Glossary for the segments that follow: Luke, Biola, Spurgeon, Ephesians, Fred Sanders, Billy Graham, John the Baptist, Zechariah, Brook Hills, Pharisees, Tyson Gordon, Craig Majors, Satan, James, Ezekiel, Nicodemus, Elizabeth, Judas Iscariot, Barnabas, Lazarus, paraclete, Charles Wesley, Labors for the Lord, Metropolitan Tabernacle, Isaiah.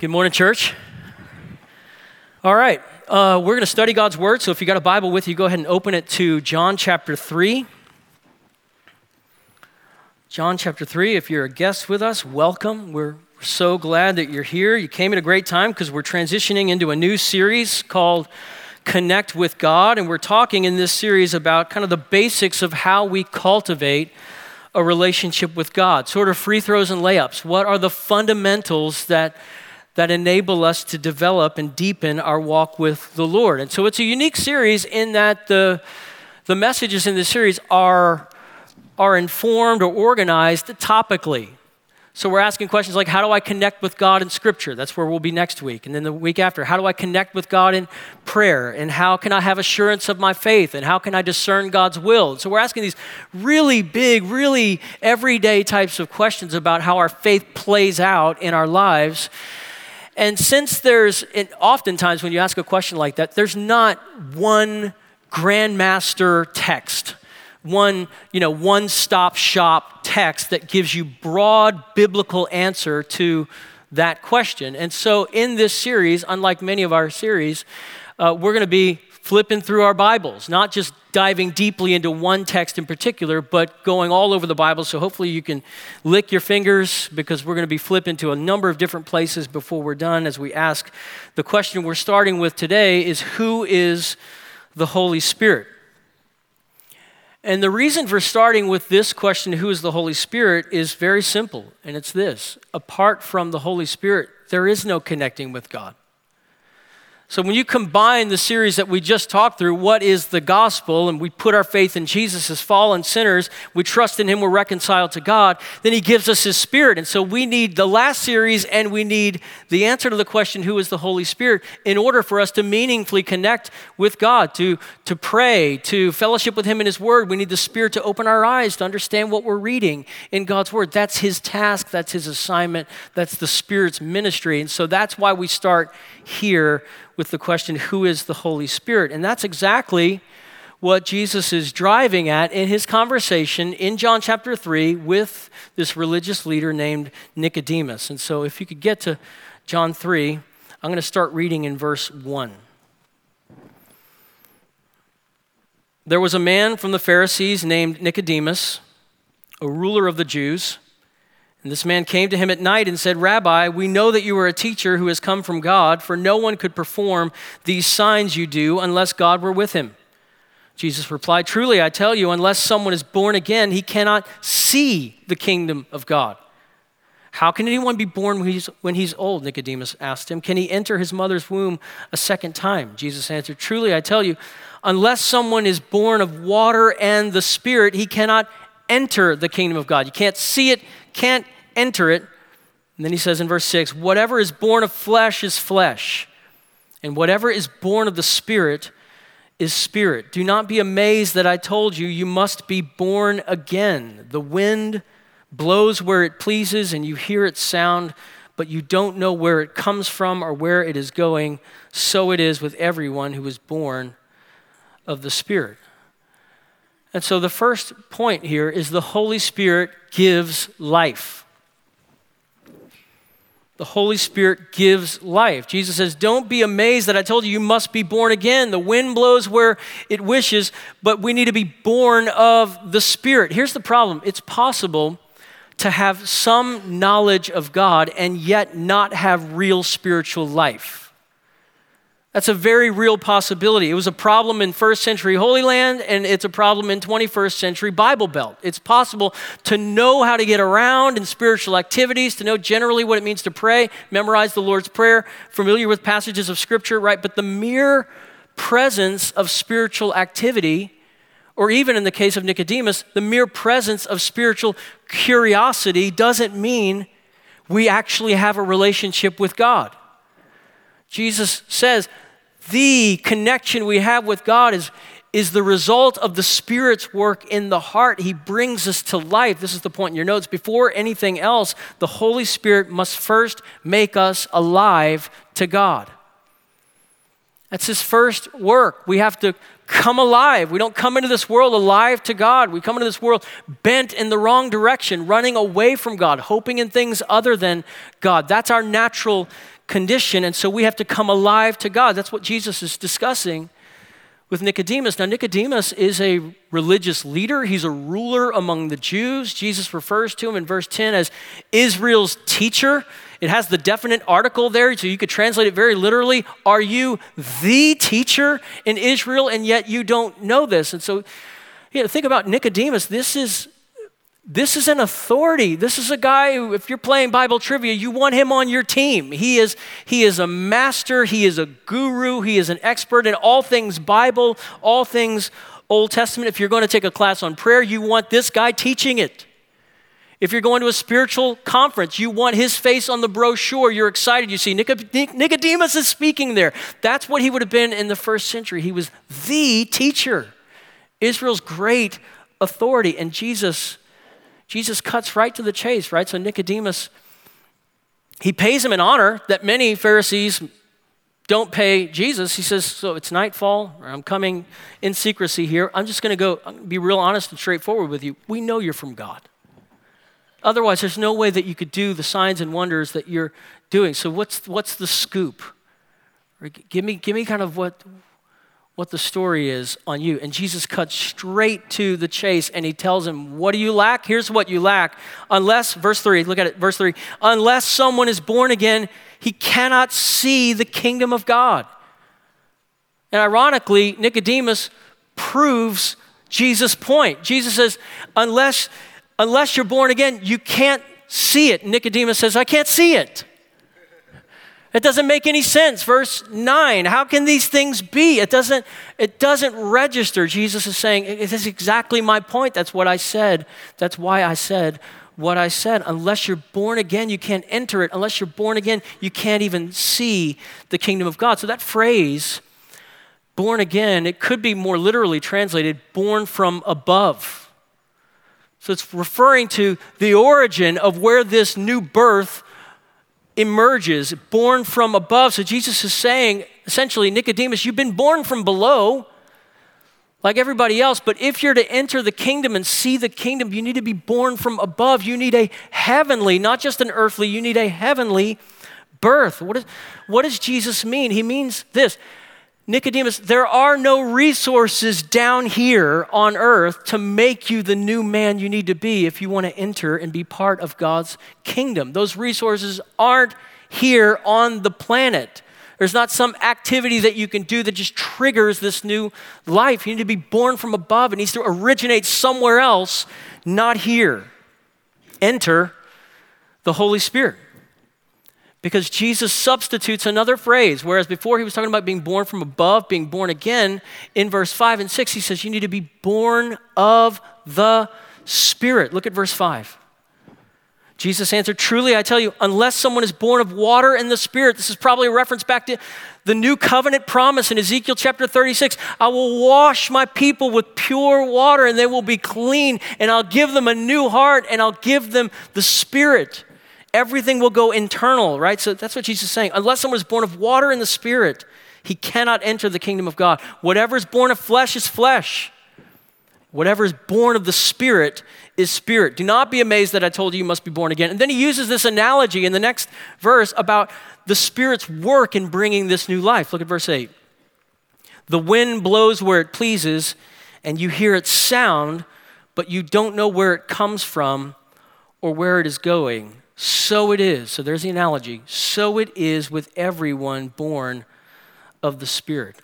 Good morning, church. All right, we're going to study God's word. So if you got a Bible with you, go ahead and open it to John chapter 3. John chapter 3, if you're a guest with us, welcome. We're so glad that you're here. You came at a great time because we're transitioning into a new series called Connect with God. And we're talking in this series about kind of the basics of how we cultivate a relationship with God, sort of free throws and layups. What are the fundamentals that enable us to develop and deepen our walk with the Lord? And so it's a unique series in that the messages in this series are informed or organized topically. So we're asking questions like, how do I connect with God in Scripture? That's where we'll be next week. And then the week after, how do I connect with God in prayer? And how can I have assurance of my faith? And how can I discern God's will? So we're asking these really big, really everyday types of questions about how our faith plays out in our lives. And since oftentimes when you ask a question like that, there's not one grandmaster text, one-stop shop text that gives you broad biblical answer to that question. And so in this series, unlike many of our series, we're going to be flipping through our Bibles, not just diving deeply into one text in particular, but going all over the Bible. So hopefully you can lick your fingers because we're going to be flipping to a number of different places before we're done as we ask. The question we're starting with today is, who is the Holy Spirit? And the reason for starting with this question, who is the Holy Spirit, is very simple, and it's this. Apart from the Holy Spirit, there is no connecting with God. So when you combine the series that we just talked through, what is the gospel, and we put our faith in Jesus as fallen sinners, we trust in him, we're reconciled to God, then he gives us his Spirit. And so we need the last series, and we need the answer to the question, who is the Holy Spirit, in order for us to meaningfully connect with God, to pray, to fellowship with him in his word. We need the Spirit to open our eyes, to understand what we're reading in God's word. That's his task, that's his assignment, that's the Spirit's ministry. And so that's why we start here with the question, who is the Holy Spirit? And that's exactly what Jesus is driving at in his conversation in John chapter 3 with this religious leader named Nicodemus. And so if you could get to John 3, I'm going to start reading in verse 1. There was a man from the Pharisees named Nicodemus, a ruler of the Jews. And this man came to him at night and said, "Rabbi, we know that you are a teacher who has come from God, for no one could perform these signs you do unless God were with him." Jesus replied, "Truly, I tell you, unless someone is born again, he cannot see the kingdom of God." "How can anyone be born when he's old?" Nicodemus asked him. "Can he enter his mother's womb a second time?" Jesus answered, "Truly, I tell you, unless someone is born of water and the Spirit, he cannot enter the kingdom of God." You can't see it, can't enter it. And then he says in verse 6, "Whatever is born of flesh is flesh, and whatever is born of the Spirit is spirit. Do not be amazed that I told you, you must be born again. The wind blows where it pleases, and you hear its sound, but you don't know where it comes from or where it is going. So it is with everyone who is born of the Spirit." And so the first point here is the Holy Spirit gives life. The Holy Spirit gives life. Jesus says, don't be amazed that I told you, you must be born again. The wind blows where it wishes, but we need to be born of the Spirit. Here's the problem. It's possible to have some knowledge of God and yet not have real spiritual life. That's a very real possibility. It was a problem in first century Holy Land, and it's a problem in 21st century Bible Belt. It's possible to know how to get around in spiritual activities, to know generally what it means to pray, memorize the Lord's Prayer, familiar with passages of Scripture, right? But the mere presence of spiritual activity, or even in the case of Nicodemus, the mere presence of spiritual curiosity doesn't mean we actually have a relationship with God. Jesus says the connection we have with God is the result of the Spirit's work in the heart. He brings us to life. This is the point in your notes. Before anything else, the Holy Spirit must first make us alive to God. That's his first work. We have to come alive. We don't come into this world alive to God. We come into this world bent in the wrong direction, running away from God, hoping in things other than God. That's our natural condition, and so we have to come alive to God. That's what Jesus is discussing with Nicodemus. Now, Nicodemus is a religious leader. He's a ruler among the Jews. Jesus refers to him in verse 10 as Israel's teacher. It has the definite article there, so you could translate it very literally. Are you the teacher in Israel, and yet you don't know this? And so, you know, think about Nicodemus. This is an authority. This is a guy who, if you're playing Bible trivia, you want him on your team. He is a master. He is a guru. He is an expert in all things Bible, all things Old Testament. If you're going to take a class on prayer, you want this guy teaching it. If you're going to a spiritual conference, you want his face on the brochure. You're excited. You see, Nicodemus is speaking there. That's what he would have been in the first century. He was the teacher, Israel's great authority, and Jesus cuts right to the chase, right? So Nicodemus, he pays him an honor that many Pharisees don't pay Jesus. He says, so it's nightfall, or I'm coming in secrecy here. I'm just going to go be real honest and straightforward with you. We know you're from God. Otherwise, there's no way that you could do the signs and wonders that you're doing. So what's the scoop? Or give me kind of what the story is on you. And Jesus cuts straight to the chase, and he tells him, what do you lack? Here's what you lack. Unless, verse 3, look at it, verse 3, unless someone is born again, he cannot see the kingdom of God. And ironically, Nicodemus proves Jesus' point. Jesus says, unless you're born again, you can't see it. And Nicodemus says, I can't see it. It doesn't make any sense. Verse 9, how can these things be? It doesn't register. Jesus is saying, this is exactly my point. That's what I said. That's why I said what I said. Unless you're born again, you can't enter it. Unless you're born again, you can't even see the kingdom of God. So that phrase, born again, it could be more literally translated, born from above. So it's referring to the origin of where this new birth emerges, born from above. So Jesus is saying, essentially, Nicodemus, you've been born from below like everybody else, but if you're to enter the kingdom and see the kingdom, you need to be born from above. You need a heavenly, not just an earthly, you need a heavenly birth. What does Jesus mean? He means this, Nicodemus, there are no resources down here on earth to make you the new man you need to be if you want to enter and be part of God's kingdom. Those resources aren't here on the planet. There's not some activity that you can do that just triggers this new life. You need to be born from above. It needs to originate somewhere else, not here. Enter the Holy Spirit. Because Jesus substitutes another phrase, whereas before he was talking about being born from above, being born again, in verse 5 and 6, he says you need to be born of the Spirit. Look at verse 5. Jesus answered, truly I tell you, unless someone is born of water and the Spirit, this is probably a reference back to the new covenant promise in Ezekiel chapter 36, I will wash my people with pure water and they will be clean, and I'll give them a new heart and I'll give them the Spirit. Everything will go internal, right? So that's what Jesus is saying. Unless someone is born of water and the Spirit, he cannot enter the kingdom of God. Whatever is born of flesh is flesh. Whatever is born of the Spirit is spirit. Do not be amazed that I told you must be born again. And then he uses this analogy in the next verse about the Spirit's work in bringing this new life. Look at verse 8. The wind blows where it pleases, and you hear its sound, but you don't know where it comes from or where it is going. So it is, so there's the analogy, so it is with everyone born of the Spirit.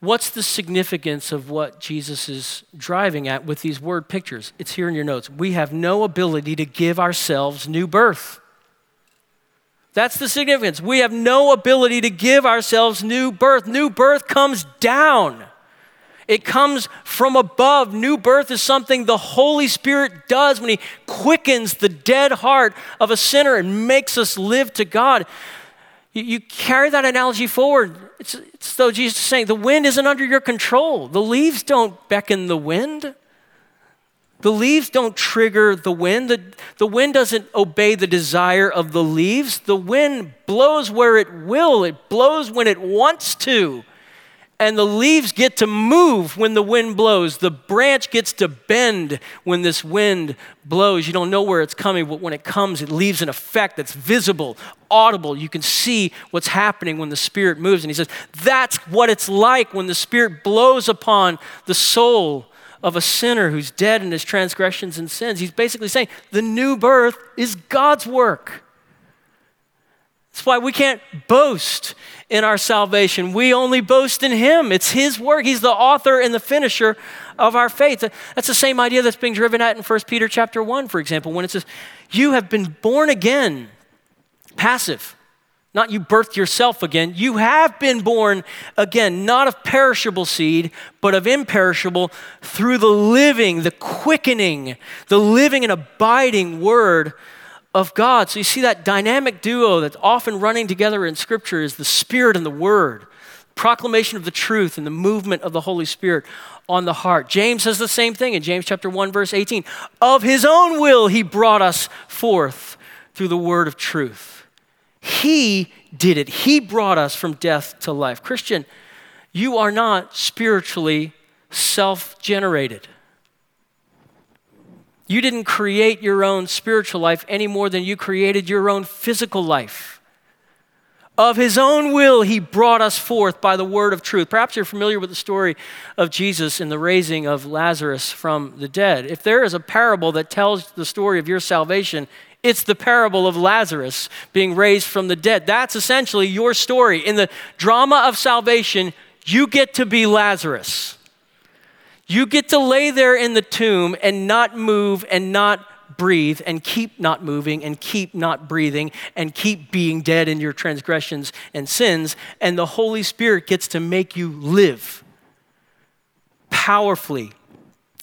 What's the significance of what Jesus is driving at with these word pictures? It's here in your notes. We have no ability to give ourselves new birth. That's the significance. We have no ability to give ourselves new birth. New birth comes down. It comes from above. New birth is something the Holy Spirit does when he quickens the dead heart of a sinner and makes us live to God. You carry that analogy forward. It's though Jesus is saying, the wind isn't under your control. The leaves don't beckon the wind. The leaves don't trigger the wind. The wind doesn't obey the desire of the leaves. The wind blows where it will. It blows when it wants to. and the leaves get to move when the wind blows. The branch gets to bend when this wind blows. You don't know where it's coming, but when it comes, it leaves an effect that's visible, audible. You can see what's happening when the Spirit moves. And he says, that's what it's like when the Spirit blows upon the soul of a sinner who's dead in his transgressions and sins. He's basically saying the new birth is God's work. That's why we can't boast in our salvation. We only boast in Him. It's His work. He's the author and the finisher of our faith. That's the same idea that's being driven at in 1 Peter chapter 1, for example, when it says, you have been born again, passive. Not you birthed yourself again. You have been born again, not of perishable seed, but of imperishable through the living, the quickening, the living and abiding Word of God. So you see that dynamic duo that's often running together in Scripture is the Spirit and the Word, proclamation of the truth and the movement of the Holy Spirit on the heart. James says the same thing in James chapter 1, verse 18. Of His own will He brought us forth through the word of truth. He did it. He brought us from death to life. Christian, you are not spiritually self-generated. You didn't create your own spiritual life any more than you created your own physical life. Of His own will, He brought us forth by the word of truth. Perhaps you're familiar with the story of Jesus in the raising of Lazarus from the dead. If there is a parable that tells the story of your salvation, it's the parable of Lazarus being raised from the dead. That's essentially your story. In the drama of salvation, you get to be Lazarus. You get to lay there in the tomb and not move and not breathe and keep not moving and keep not breathing and keep being dead in your transgressions and sins, and the Holy Spirit gets to make you live powerfully.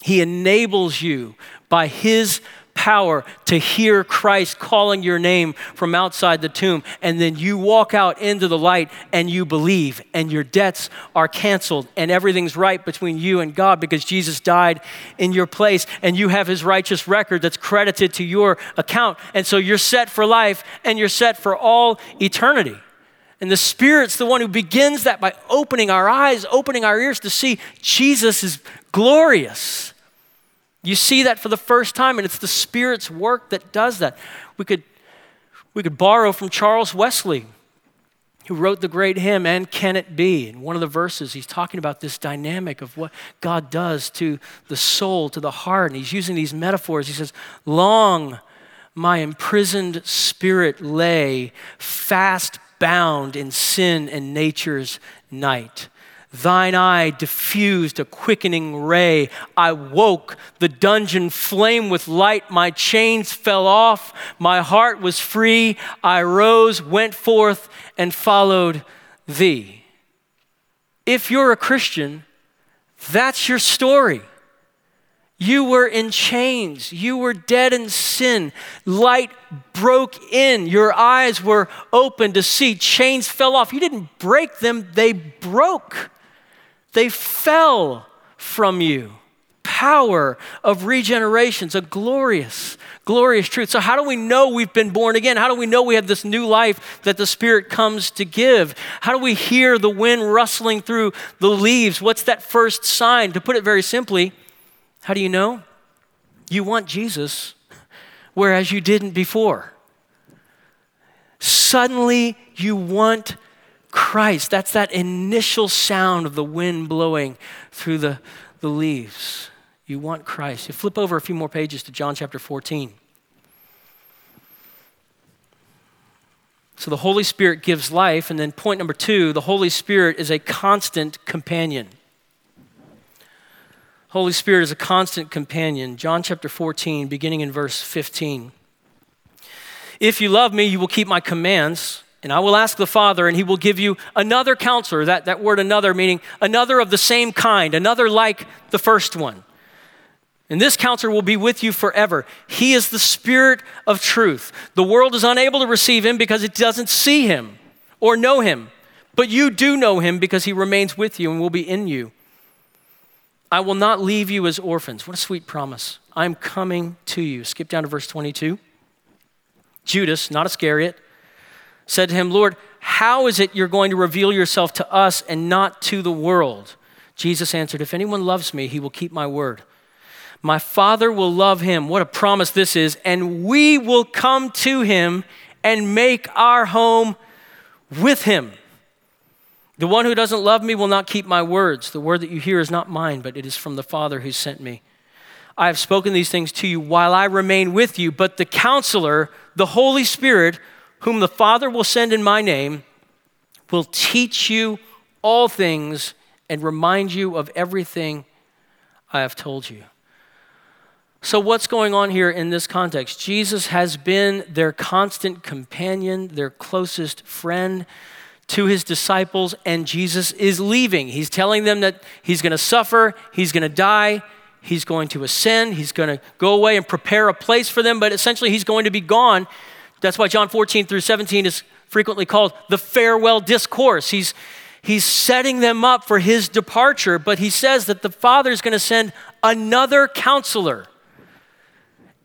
He enables you by His power to hear Christ calling your name from outside the tomb, and then you walk out into the light and you believe and your debts are canceled and everything's right between you and God because Jesus died in your place and you have His righteous record that's credited to your account, and so you're set for life and you're set for all eternity. And the Spirit's the one who begins that by opening our eyes, opening our ears to see Jesus is glorious. You see that for the first time, and it's the Spirit's work that does that. We could borrow from Charles Wesley, who wrote the great hymn, And Can It Be? In one of the verses, he's talking about this dynamic of what God does to the soul, to the heart, and he's using these metaphors. He says, long my imprisoned spirit lay, fast bound in sin and nature's night. Thine eye diffused a quickening ray. I woke, the dungeon flame with light. My chains fell off. My heart was free. I rose, went forth, and followed thee. If you're a Christian, that's your story. You were in chains. You were dead in sin. Light broke in. Your eyes were open to see. Chains fell off. You didn't break them. They broke. They fell from you. Power of regeneration. It's a glorious, glorious truth. So how do we know we've been born again? How do we know we have this new life that the Spirit comes to give? How do we hear the wind rustling through the leaves? What's that first sign? To put it very simply, how do you know? You want Jesus, whereas you didn't before. Suddenly you want Christ. That's that initial sound of the wind blowing through the leaves. You want Christ. You flip over a few more pages to John chapter 14. So the Holy Spirit gives life, and then point number 2, the Holy Spirit is a constant companion. Holy Spirit is a constant companion. John chapter 14, beginning in verse 15. If you love me, you will keep my commands. And I will ask the Father, and He will give you another counselor. That word another meaning another of the same kind, another like the first one. And this counselor will be with you forever. He is the Spirit of truth. The world is unable to receive Him because it doesn't see Him or know Him. But you do know Him because He remains with you and will be in you. I will not leave you as orphans. What a sweet promise. I'm coming to you. Skip down to verse 22. Judas, not Iscariot, said to him, Lord, how is it you're going to reveal yourself to us and not to the world? Jesus answered, if anyone loves me, he will keep my word. My Father will love him. What a promise this is. And we will come to him and make our home with him. The one who doesn't love me will not keep my words. The word that you hear is not mine, but it is from the Father who sent me. I have spoken these things to you while I remain with you, but the Counselor, the Holy Spirit, whom the Father will send in my name, will teach you all things and remind you of everything I have told you. So what's going on here in this context? Jesus has been their constant companion, their closest friend to his disciples, and Jesus is leaving. He's telling them that he's going to suffer, he's going to die, he's going to ascend, he's going to go away and prepare a place for them, but essentially he's going to be gone. That's why John 14 through 17 is frequently called the farewell discourse. He's setting them up for his departure, but he says that the Father's going to send another counselor.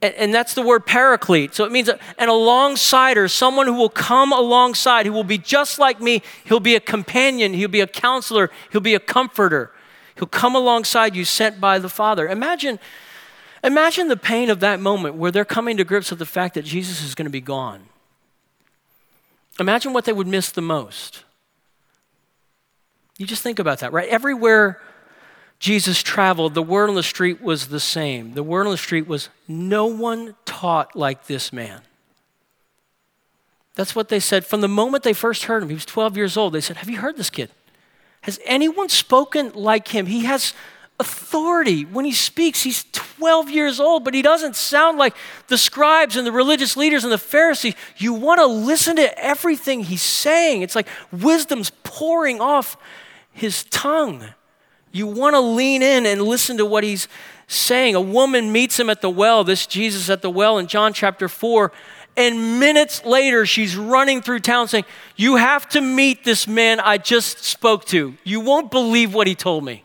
And that's the word paraclete. So it means an alongsider, someone who will come alongside, who will be just like me. He'll be a companion. He'll be a counselor. He'll be a comforter. He'll come alongside you, sent by the Father. Imagine the pain of that moment where they're coming to grips with the fact that Jesus is going to be gone. Imagine what they would miss the most. You just think about that, right? Everywhere Jesus traveled, the word on the street was the same. The word on the street was, no one taught like this man. That's what they said from the moment they first heard him. He was 12 years old. They said, have you heard this kid? Has anyone spoken like him? He has authority. When he speaks, he's 12 years old, but he doesn't sound like the scribes and the religious leaders and the Pharisees. You want to listen to everything he's saying. It's like wisdom's pouring off his tongue. You want to lean in and listen to what he's saying. A woman meets him at the well, this Jesus at the well in John chapter 4, and minutes later she's running through town saying, you have to meet this man I just spoke to. You won't believe what he told me.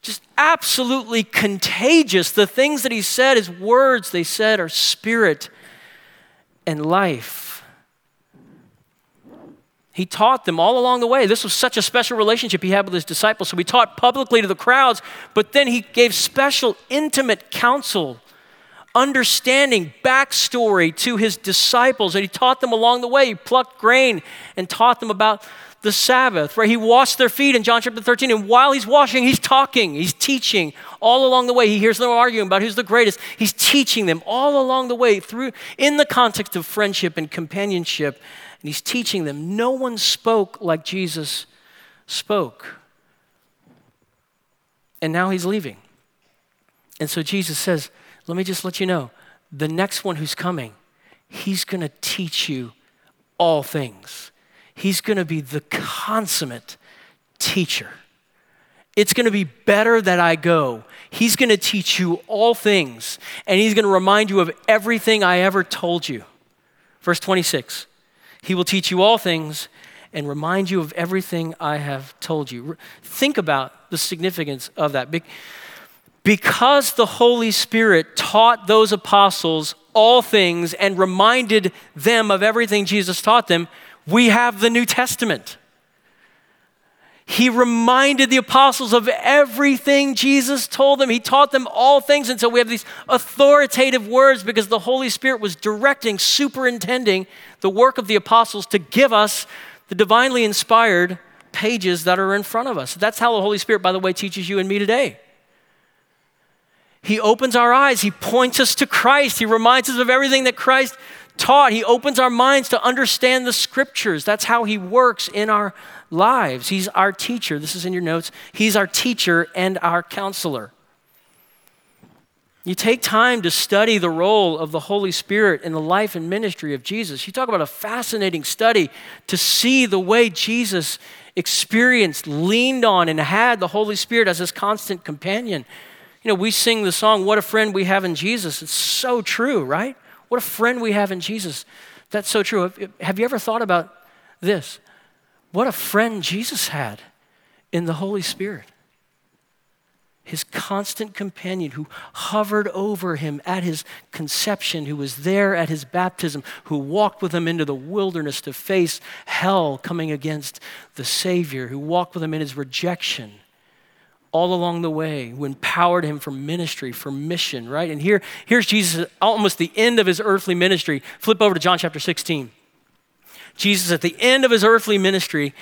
Just absolutely contagious. The things that he said, his words they said are spirit and life. He taught them all along the way. This was such a special relationship he had with his disciples. So he taught publicly to the crowds, but then he gave special, intimate counsel, understanding, backstory to his disciples. And he taught them along the way. He plucked grain and taught them about the Sabbath, right? He washed their feet in John chapter 13. And while he's washing, he's talking, he's teaching all along the way. He hears them arguing about who's the greatest. He's teaching them all along the way through in the context of friendship and companionship. And he's teaching them, no one spoke like Jesus spoke. And now he's leaving. And so Jesus says, let me just let you know, the next one who's coming, he's going to teach you all things. He's going to be the consummate teacher. It's going to be better that I go. He's going to teach you all things. And he's going to remind you of everything I ever told you. Verse 26. He will teach you all things and remind you of everything I have told you. Think about the significance of that. Because the Holy Spirit taught those apostles all things and reminded them of everything Jesus taught them, we have the New Testament. He reminded the apostles of everything Jesus told them. He taught them all things. And so we have these authoritative words because the Holy Spirit was directing, superintending the work of the apostles to give us the divinely inspired pages that are in front of us. That's how the Holy Spirit, by the way, teaches you and me today. He opens our eyes. He points us to Christ. He reminds us of everything that Christ taught. He opens our minds to understand the scriptures. That's how he works in our lives. He's our teacher. This is in your notes. He's our teacher and our counselor. You take time to study the role of the Holy Spirit in the life and ministry of Jesus. You talk about a fascinating study to see the way Jesus experienced, leaned on, and had the Holy Spirit as his constant companion. You know, we sing the song, What a Friend We Have in Jesus. It's so true, right? What a friend we have in Jesus. That's so true. Have you ever thought about this? What a friend Jesus had in the Holy Spirit. his constant companion who hovered over him at his conception, who was there at his baptism, who walked with him into the wilderness to face hell coming against the Savior, who walked with him in his rejection all along the way, who empowered him for ministry, for mission, right? And here's Jesus at almost the end of his earthly ministry. Flip over to John chapter 16. Jesus at the end of his earthly ministry,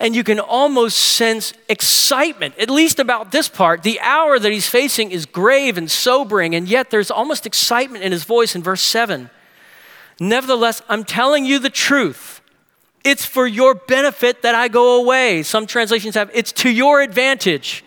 and you can almost sense excitement, at least about this part. The hour that he's facing is grave and sobering, and yet there's almost excitement in his voice in verse 7. Nevertheless, I'm telling you the truth. It's for your benefit that I go away. Some translations have, it's to your advantage.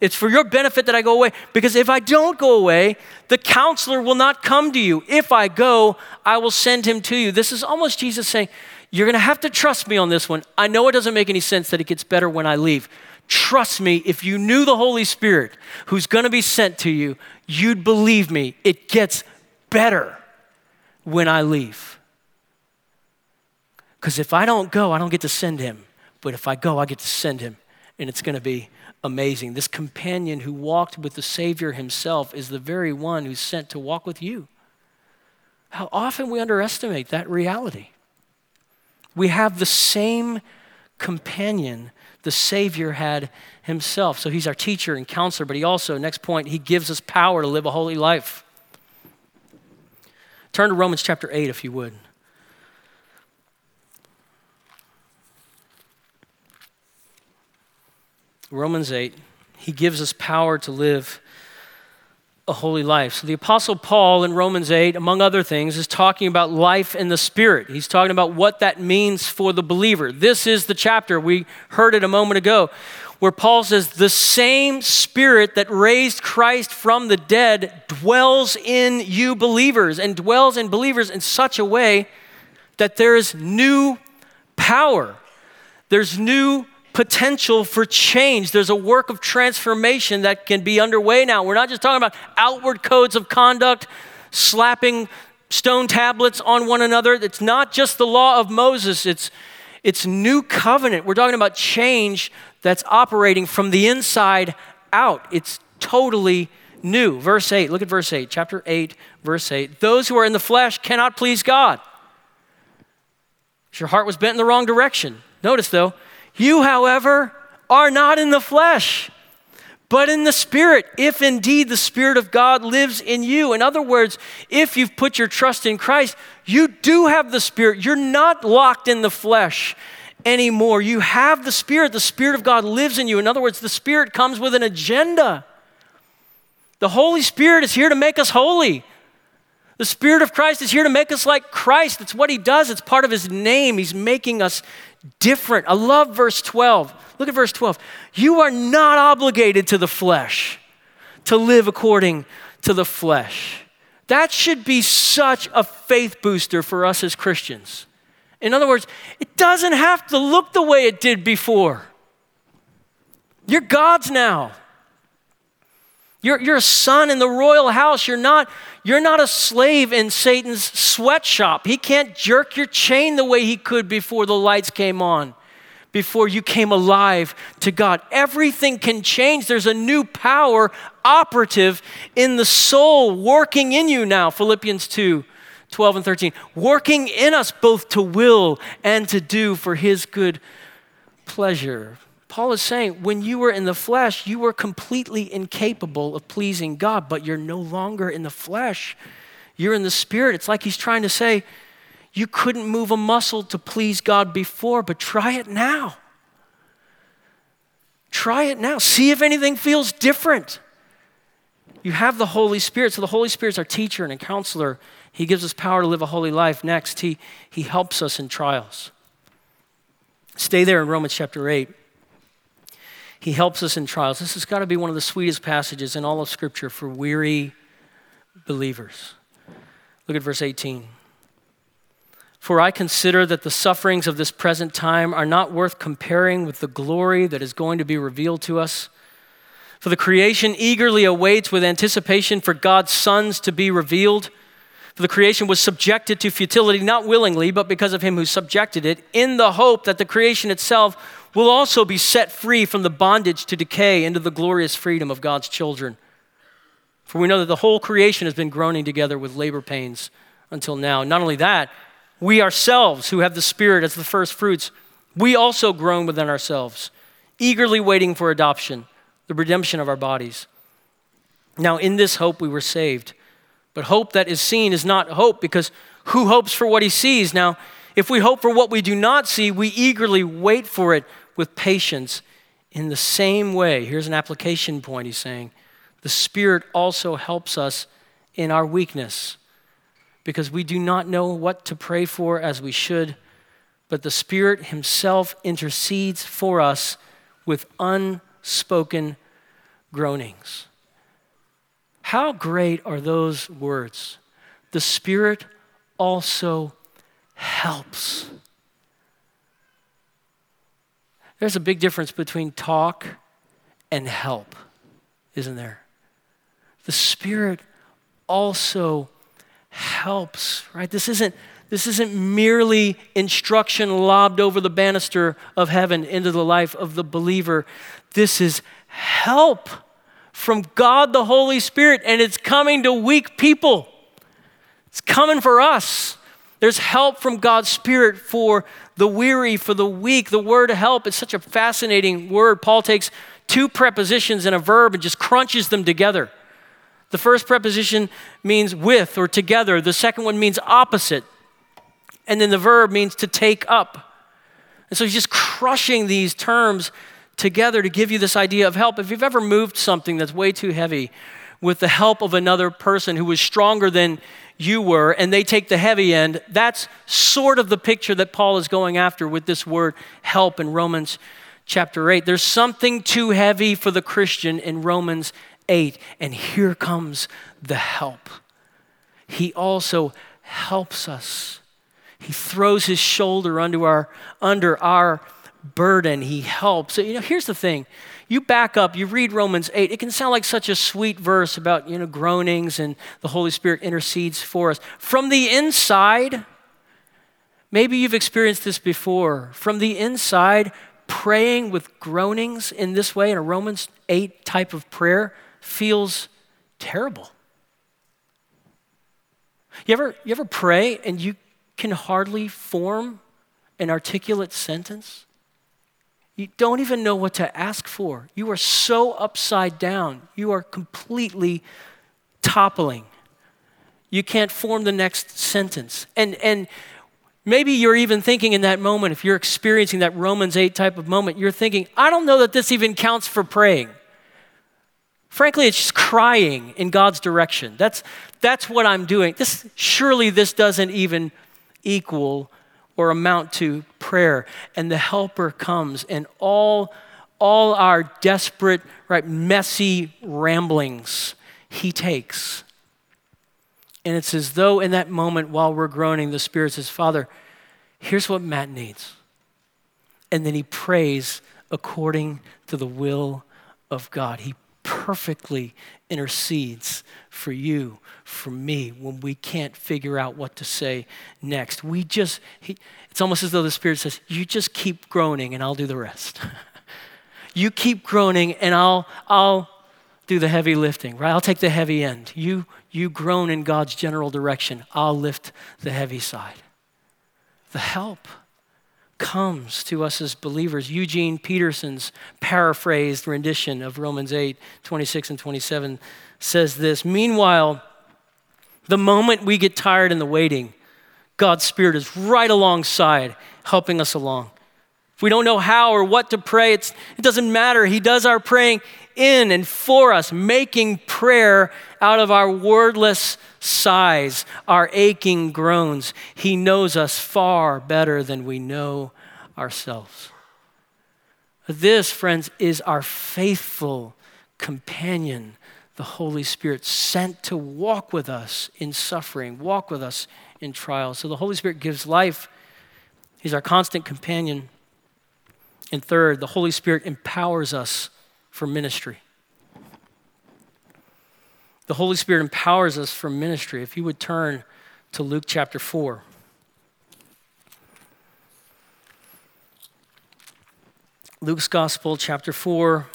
It's for your benefit that I go away, because if I don't go away, the counselor will not come to you. If I go, I will send him to you. This is almost Jesus saying, you're going to have to trust me on this one. I know it doesn't make any sense that it gets better when I leave. Trust me, if you knew the Holy Spirit who's going to be sent to you, you'd believe me. It gets better when I leave. Because if I don't go, I don't get to send him. But if I go, I get to send him. And it's going to be amazing. This companion who walked with the Savior himself is the very one who's sent to walk with you. How often we underestimate that reality. We have the same companion the Savior had himself. So he's our teacher and counselor, but he also, next point, he gives us power to live a holy life. Turn to Romans chapter 8 if you would. Romans 8, he gives us power to live a holy life. So the Apostle Paul in Romans 8, among other things, is talking about life in the Spirit. He's talking about what that means for the believer. This is the chapter, we heard it a moment ago, where Paul says, the same Spirit that raised Christ from the dead dwells in you believers, and dwells in believers in such a way that there is new power. There's new potential for change. There's a work of transformation that can be underway now. We're not just talking about outward codes of conduct, slapping stone tablets on one another. It's not just the law of Moses. It's new covenant. We're talking about change that's operating from the inside out. It's totally new. Verse 8, look at verse 8, chapter 8, verse 8. Those who are in the flesh cannot please God. Your heart was bent in the wrong direction. Notice though, you, however, are not in the flesh, but in the Spirit, if indeed the Spirit of God lives in you. In other words, if you've put your trust in Christ, you do have the Spirit. You're not locked in the flesh anymore. You have the Spirit. The Spirit of God lives in you. In other words, the Spirit comes with an agenda. The Holy Spirit is here to make us holy. The Spirit of Christ is here to make us like Christ. It's what he does. It's part of his name. He's making us different. I love verse 12. Look at verse 12. You are not obligated to the flesh to live according to the flesh. That should be such a faith booster for us as Christians. In other words, it doesn't have to look the way it did before. You're God's now. You're a son in the royal house. You're not a slave in Satan's sweatshop. He can't jerk your chain the way he could before the lights came on, before you came alive to God. Everything can change. There's a new power operative in the soul working in you now, Philippians 2, 12 and 13. Working in us both to will and to do for his good pleasure. Paul is saying, when you were in the flesh, you were completely incapable of pleasing God, but you're no longer in the flesh. You're in the Spirit. It's like he's trying to say, you couldn't move a muscle to please God before, but try it now. Try it now. See if anything feels different. You have the Holy Spirit. So the Holy Spirit's our teacher and a counselor. He gives us power to live a holy life. Next, he helps us in trials. Stay there in Romans chapter 8. He helps us in trials. This has got to be one of the sweetest passages in all of Scripture for weary believers. Look at verse 18. For I consider that the sufferings of this present time are not worth comparing with the glory that is going to be revealed to us. For the creation eagerly awaits with anticipation for God's sons to be revealed. For the creation was subjected to futility, not willingly, but because of him who subjected it, in the hope that the creation itself will also be set free from the bondage to decay into the glorious freedom of God's children. For we know that the whole creation has been groaning together with labor pains until now. Not only that, we ourselves who have the Spirit as the first fruits, we also groan within ourselves, eagerly waiting for adoption, the redemption of our bodies. Now in this hope we were saved. But hope that is seen is not hope, because who hopes for what he sees? Now, if we hope for what we do not see, we eagerly wait for it with patience. In the same way, here's an application point he's saying, the Spirit also helps us in our weakness, because we do not know what to pray for as we should, but the Spirit himself intercedes for us with unspoken groanings. How great are those words? The Spirit also helps. There's a big difference between talk and help, isn't there? The Spirit also helps, right? This isn't merely instruction lobbed over the banister of heaven into the life of the believer. This is help from God the Holy Spirit, and it's coming to weak people. It's coming for us. There's help from God's Spirit for the weary, for the weak. The word help is such a fascinating word. Paul takes two prepositions and a verb and just crunches them together. The first preposition means with or together. The second one means opposite. And then the verb means to take up. And so he's just crushing these terms together to give you this idea of help. If you've ever moved something that's way too heavy with the help of another person who was stronger than you were, and they take the heavy end, that's sort of the picture that Paul is going after with this word help in Romans chapter 8. There's something too heavy for the Christian in Romans 8, and here comes the help. He also helps us. He throws his shoulder under our burden. He helps. You know, here's the thing. You back up, you read Romans 8. It can sound like such a sweet verse about, groanings and the Holy Spirit intercedes for us. From the inside, maybe you've experienced this before. From the inside, praying with groanings in this way, in a Romans 8 type of prayer, feels terrible. You ever pray and you can hardly form an articulate sentence? You don't even know what to ask for. You are so upside down. You are completely toppling. You can't form the next sentence. And maybe you're even thinking in that moment, if you're experiencing that Romans 8 type of moment, you're thinking, I don't know that this even counts for praying. Frankly, it's just crying in God's direction. That's what I'm doing. Surely this doesn't even equal or amount to prayer. And the helper comes, and all our desperate, right, messy ramblings he takes. And it's as though in that moment while we're groaning, the Spirit says, Father, here's what Matt needs. And then he prays according to the will of God. He perfectly intercedes for you, for me, when we can't figure out what to say next. It's almost as though the Spirit says, you just keep groaning and I'll do the rest. You keep groaning and I'll do the heavy lifting, right? I'll take the heavy end. You groan in God's general direction. I'll lift the heavy side. The help comes to us as believers. Eugene Peterson's paraphrased rendition of Romans 8, 26 and 27 says this, meanwhile, the moment we get tired in the waiting, God's Spirit is right alongside, helping us along. If we don't know how or what to pray, it doesn't matter. He does our praying in and for us, making prayer out of our wordless sighs, our aching groans. He knows us far better than we know ourselves. This, friends, is our faithful companion, the Holy Spirit, sent to walk with us in suffering, walk with us in trials. So the Holy Spirit gives life. He's our constant companion. And third, the Holy Spirit empowers us for ministry. The Holy Spirit empowers us for ministry. If you would turn to Luke chapter 4. Luke's Gospel, chapter 4.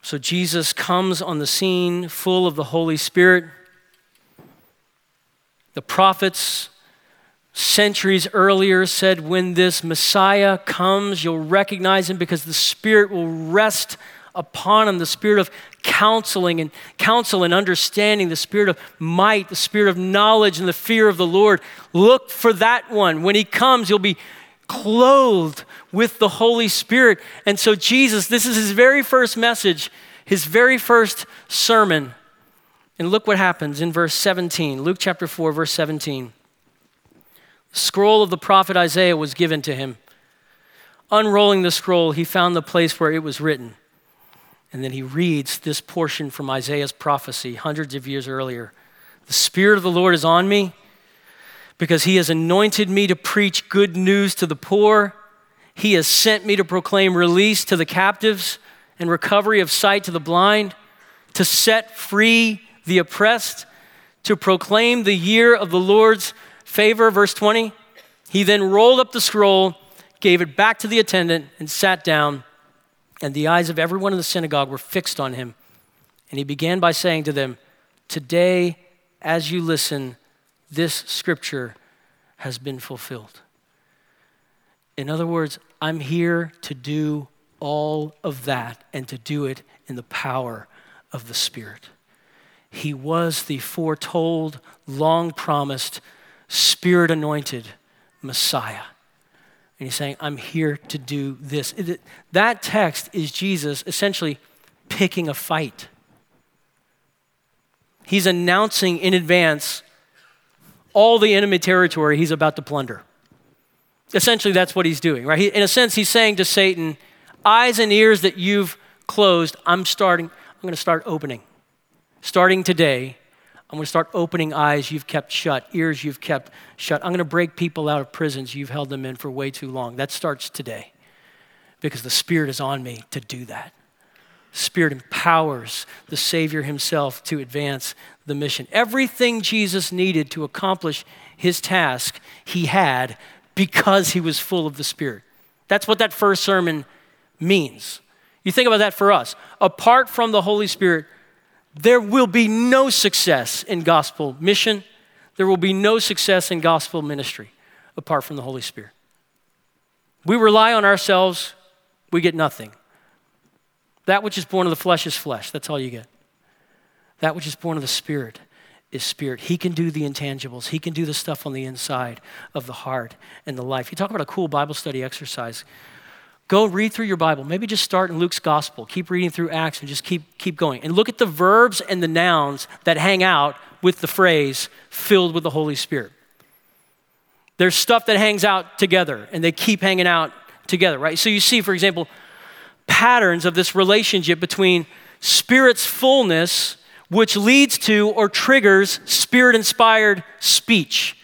So Jesus comes on the scene full of the Holy Spirit. The prophets centuries earlier said, when this Messiah comes, you'll recognize him because the Spirit will rest upon him, the Spirit of counsel and understanding, the Spirit of might, the Spirit of knowledge and the fear of the Lord. Look for that one. When he comes, you'll be clothed with the Holy Spirit. And so Jesus, this is his very first message, his very first sermon. And look what happens in verse 17, Luke chapter 4, verse 17. The scroll of the prophet Isaiah was given to him. Unrolling the scroll, he found the place where it was written. And then he reads this portion from Isaiah's prophecy hundreds of years earlier. The Spirit of the Lord is on me because he has anointed me to preach good news to the poor. He has sent me to proclaim release to the captives and recovery of sight to the blind, to set free the oppressed, to proclaim the year of the Lord's favor. Verse 20, he then rolled up the scroll, gave it back to the attendant, and sat down. And the eyes of everyone in the synagogue were fixed on him. And he began by saying to them, today, as you listen, this scripture has been fulfilled. In other words, I'm here to do all of that and to do it in the power of the Spirit. He was the foretold, long-promised, Spirit-anointed Messiah. And he's saying, I'm here to do this. That text is Jesus essentially picking a fight. He's announcing in advance all the enemy territory he's about to plunder. Essentially, that's what he's doing, right? In a sense, he's saying to Satan, eyes and ears that you've closed, I'm going to start opening. Starting today, I'm going to start opening eyes you've kept shut, ears you've kept shut. I'm going to break people out of prisons you've held them in for way too long. That starts today because the Spirit is on me to do that. The Spirit empowers the Savior himself to advance the mission. Everything Jesus needed to accomplish his task, he had because he was full of the Spirit. That's what that first sermon means. You think about that for us. Apart from the Holy Spirit, there will be no success in gospel mission. There will be no success in gospel ministry apart from the Holy Spirit. We rely on ourselves, we get nothing. That which is born of the flesh is flesh. That's all you get. That which is born of the Spirit is Spirit. He can do the intangibles. He can do the stuff on the inside of the heart and the life. You talk about a cool Bible study exercise. Go read through your Bible. Maybe just start in Luke's Gospel. Keep reading through Acts and just keep going. And look at the verbs and the nouns that hang out with the phrase filled with the Holy Spirit. There's stuff that hangs out together and they keep hanging out together, right? So you see, for example, patterns of this relationship between Spirit's fullness, which leads to or triggers Spirit-inspired speech.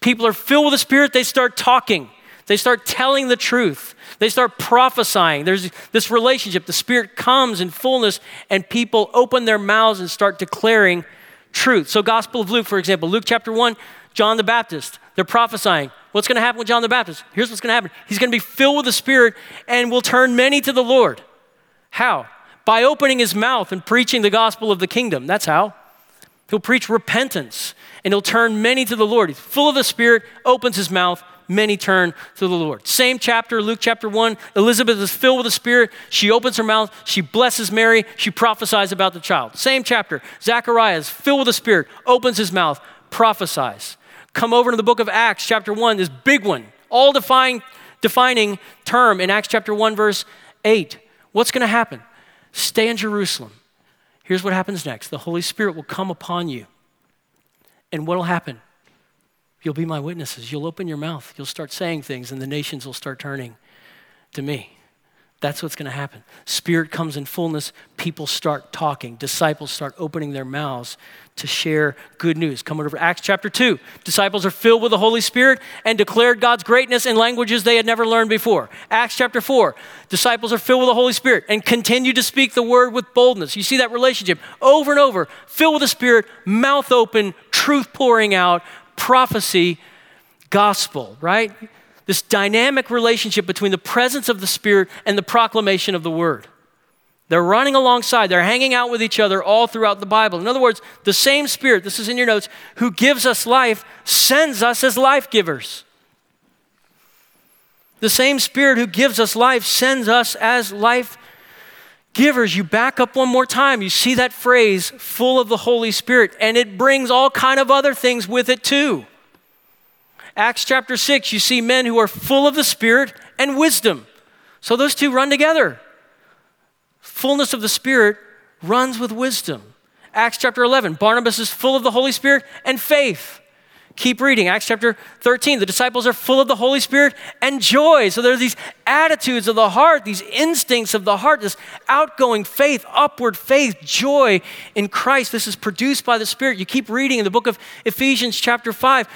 People are filled with the Spirit, they start talking. They start telling the truth. They start prophesying. There's this relationship. The Spirit comes in fullness and people open their mouths and start declaring truth. So Gospel of Luke, for example, Luke chapter 1, John the Baptist, they're prophesying. What's going to happen with John the Baptist? Here's what's going to happen. He's going to be filled with the Spirit and will turn many to the Lord. How? By opening his mouth and preaching the gospel of the kingdom. That's how. He'll preach repentance and he'll turn many to the Lord. He's full of the Spirit, opens his mouth, many turn to the Lord. Same chapter, Luke chapter 1, Elizabeth is filled with the Spirit. She opens her mouth. She blesses Mary. She prophesies about the child. Same chapter, Zechariah is filled with the Spirit, opens his mouth, prophesies. Come over to the book of Acts chapter 1, this big one, all-defining term in Acts chapter 1, verse 8. What's going to happen? Stay in Jerusalem. Here's what happens next. The Holy Spirit will come upon you. And what will happen? You'll be my witnesses. You'll open your mouth. You'll start saying things and the nations will start turning to me. That's what's going to happen. Spirit comes in fullness. People start talking. Disciples start opening their mouths to share good news. Come over to Acts chapter 2. Disciples are filled with the Holy Spirit and declared God's greatness in languages they had never learned before. Acts chapter 4. Disciples are filled with the Holy Spirit and continue to speak the word with boldness. You see that relationship over and over. Filled with the Spirit, mouth open, truth pouring out, prophecy, gospel, right? This dynamic relationship between the presence of the Spirit and the proclamation of the word. They're running alongside. They're hanging out with each other all throughout the Bible. In other words, the same Spirit, this is in your notes, who gives us life, sends us as life givers. The same Spirit who gives us life sends us as life givers. You back up one more time. You see that phrase, full of the Holy Spirit, and it brings all kind of other things with it too. Acts chapter 6, you see men who are full of the Spirit and wisdom. So those two run together. Fullness of the Spirit runs with wisdom. Acts chapter 11, Barnabas is full of the Holy Spirit and faith. Keep reading. Acts chapter 13, the disciples are full of the Holy Spirit and joy. So there are these attitudes of the heart, these instincts of the heart, this outgoing faith, upward faith, joy in Christ. This is produced by the Spirit. You keep reading in the book of Ephesians chapter 5,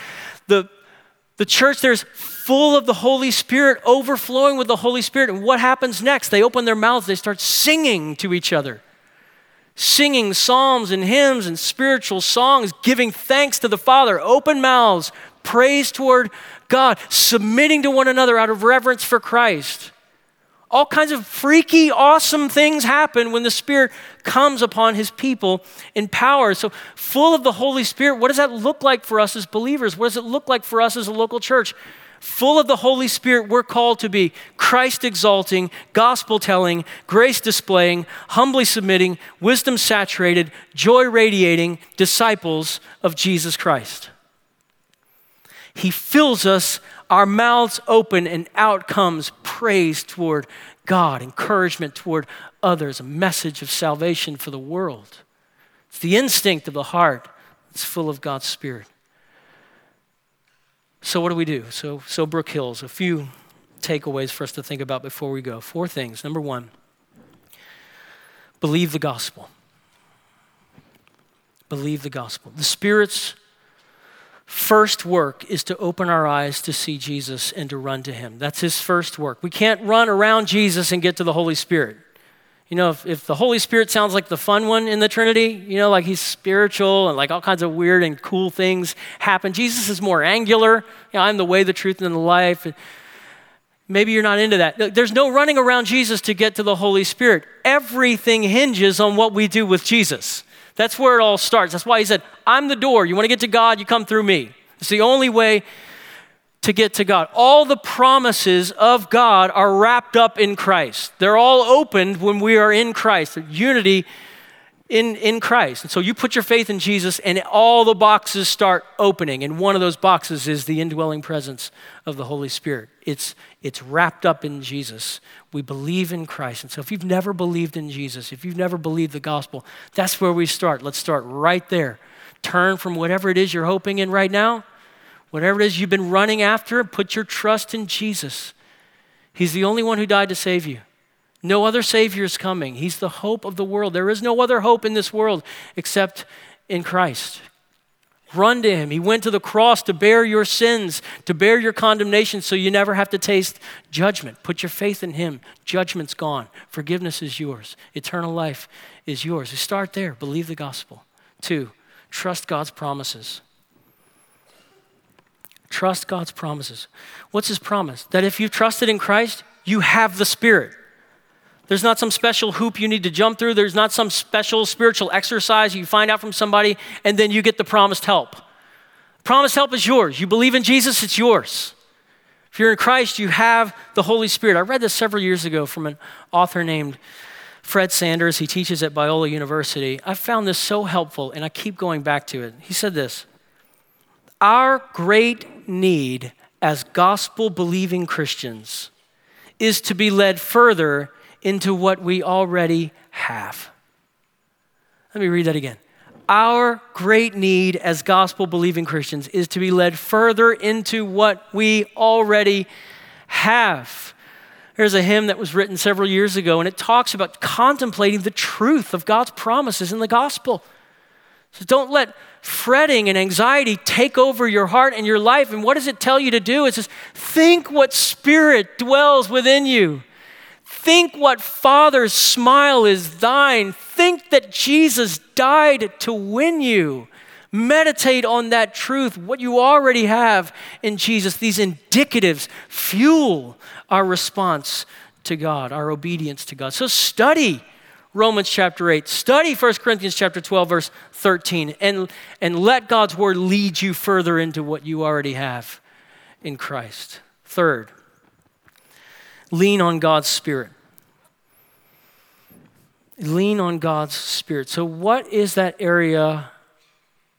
the church there's full of the Holy Spirit, overflowing with the Holy Spirit. And what happens next? They open their mouths. They start singing to each other, singing psalms and hymns and spiritual songs, giving thanks to the Father, open mouths, praise toward God, submitting to one another out of reverence for Christ. All kinds of freaky, awesome things happen when the Spirit comes upon his people in power. So full of the Holy Spirit, what does that look like for us as believers? What does it look like for us as a local church? Full of the Holy Spirit, we're called to be Christ-exalting, gospel-telling, grace-displaying, humbly submitting, wisdom-saturated, joy-radiating disciples of Jesus Christ. He fills us, our mouths open, and out comes praise toward God, encouragement toward others, a message of salvation for the world. It's the instinct of the heart that's full of God's Spirit. So what do we do? So Brook Hills, a few takeaways for us to think about before we go. 4 things. Number 1, believe the gospel. Believe the gospel. The Spirit's first work is to open our eyes to see Jesus and to run to him. That's his first work. We can't run around Jesus and get to the Holy Spirit. You know, if the Holy Spirit sounds like the fun one in the Trinity, you know, like he's spiritual and like all kinds of weird and cool things happen. Jesus is more angular. You know, I'm the way, the truth, and the life. Maybe you're not into that. There's no running around Jesus to get to the Holy Spirit. Everything hinges on what we do with Jesus. That's where it all starts. That's why he said, I'm the door. You want to get to God, you come through me. It's the only way to get to God. All the promises of God are wrapped up in Christ. They're all opened when we are in Christ. Unity in Christ. And so you put your faith in Jesus and all the boxes start opening. And one of those boxes is the indwelling presence of the Holy Spirit. It's wrapped up in Jesus. We believe in Christ. And so if you've never believed in Jesus, if you've never believed the gospel, that's where we start. Let's start right there. Turn from whatever it is you're hoping in right now, whatever it is you've been running after, and put your trust in Jesus. He's the only one who died to save you. No other Savior is coming. He's the hope of the world. There is no other hope in this world except in Christ. Run to him. He went to the cross to bear your sins, to bear your condemnation so you never have to taste judgment. Put your faith in him. Judgment's gone. Forgiveness is yours. Eternal life is yours. You start there. Believe the gospel. 2, trust God's promises. Trust God's promises. What's his promise? That if you've trusted in Christ, you have the Spirit. There's not some special hoop you need to jump through. There's not some special spiritual exercise you find out from somebody and then you get the promised help. Promised help is yours. You believe in Jesus, it's yours. If you're in Christ, you have the Holy Spirit. I read this several years ago from an author named Fred Sanders. He teaches at Biola University. I found this so helpful and I keep going back to it. He said this, our great need as gospel-believing Christians is to be led further into what we already have. Let me read that again. Our great need as gospel-believing Christians is to be led further into what we already have. There's a hymn that was written several years ago, and it talks about contemplating the truth of God's promises in the gospel. So don't let fretting and anxiety take over your heart and your life. And what does it tell you to do? It says, think what Spirit dwells within you. Think what Father's smile is thine. Think that Jesus died to win you. Meditate on that truth, what you already have in Jesus. These indicatives fuel our response to God, our obedience to God. So study Romans chapter 8, study 1 Corinthians chapter 12, verse 13, and let God's word lead you further into what you already have in Christ. Third, lean on God's Spirit. Lean on God's Spirit. So what is that area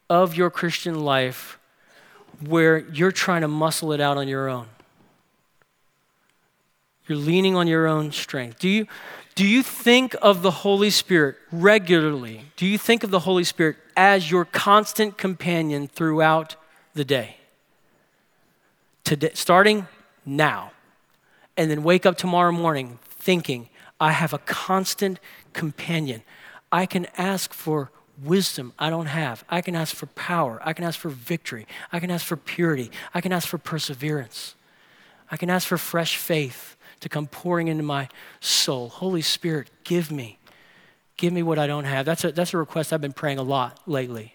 of your Christian life where you're trying to muscle it out on your own? You're leaning on your own strength. Do you think of the Holy Spirit regularly? Do you think of the Holy Spirit as your constant companion throughout the day? Today, starting now, and then wake up tomorrow morning thinking, I have a constant companion. I can ask for wisdom I don't have. I can ask for power. I can ask for victory. I can ask for purity. I can ask for perseverance. I can ask for fresh faith to come pouring into my soul. Holy Spirit, give me. Give me what I don't have. That's a request I've been praying a lot lately,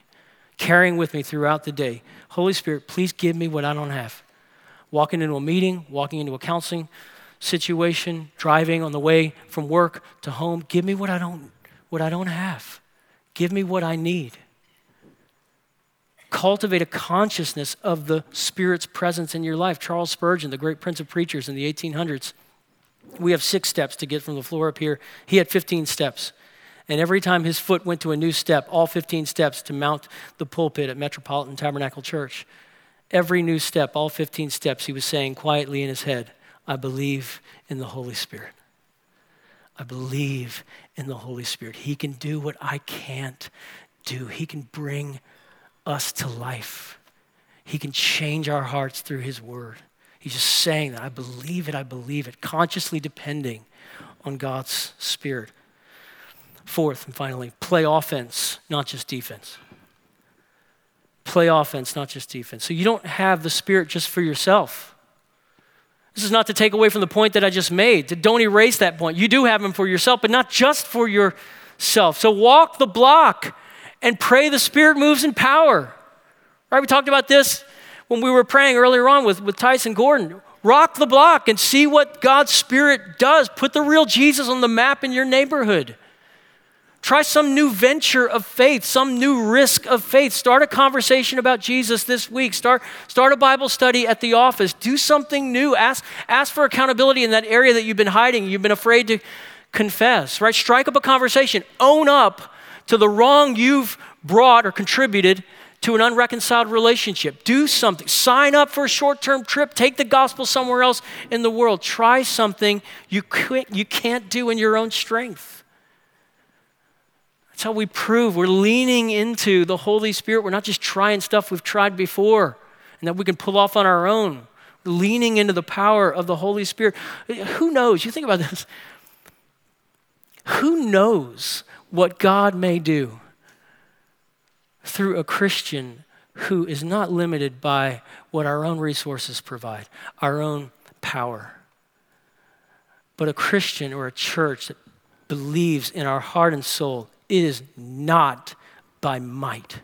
carrying with me throughout the day. Holy Spirit, please give me what I don't have. Walking into a meeting, walking into a counseling situation, driving on the way from work to home. Give me what I don't have. Give me what I need. Cultivate a consciousness of the Spirit's presence in your life. Charles Spurgeon, the great prince of preachers in the 1800s, we have 6 steps to get from the floor up here. He had 15 steps. And every time his foot went to a new step, all 15 steps to mount the pulpit at Metropolitan Tabernacle Church, every new step, all 15 steps, he was saying quietly in his head, I believe in the Holy Spirit. I believe in the Holy Spirit. He can do what I can't do. He can bring us to life. He can change our hearts through his word. He's just saying that, I believe it, consciously depending on God's Spirit. Fourth and finally, play offense, not just defense. Play offense, not just defense. So you don't have the Spirit just for yourself. This is not to take away from the point that I just made. Don't erase that point. You do have him for yourself, but not just for yourself. So walk the block and pray the Spirit moves in power. Right? We talked about this when we were praying earlier on with Tyson Gordon. Rock the block and see what God's Spirit does. Put the real Jesus on the map in your neighborhood. Try some new venture of faith, some new risk of faith. Start a conversation about Jesus this week. Start a Bible study at the office. Do something new. Ask for accountability in that area that you've been hiding, you've been afraid to confess, right? Strike up a conversation. Own up to the wrong you've brought or contributed to an unreconciled relationship. Do something. Sign up for a short-term trip. Take the gospel somewhere else in the world. Try something you can't do in your own strength. That's how we prove we're leaning into the Holy Spirit. We're not just trying stuff we've tried before and that we can pull off on our own. We're leaning into the power of the Holy Spirit. Who knows? You think about this. Who knows what God may do through a Christian who is not limited by what our own resources provide, our own power, but a Christian or a church that believes in our heart and soul, it is not by might.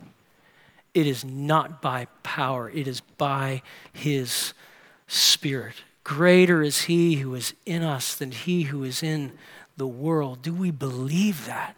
It is not by power. It is by his Spirit. Greater is he who is in us than he who is in the world. Do we believe that?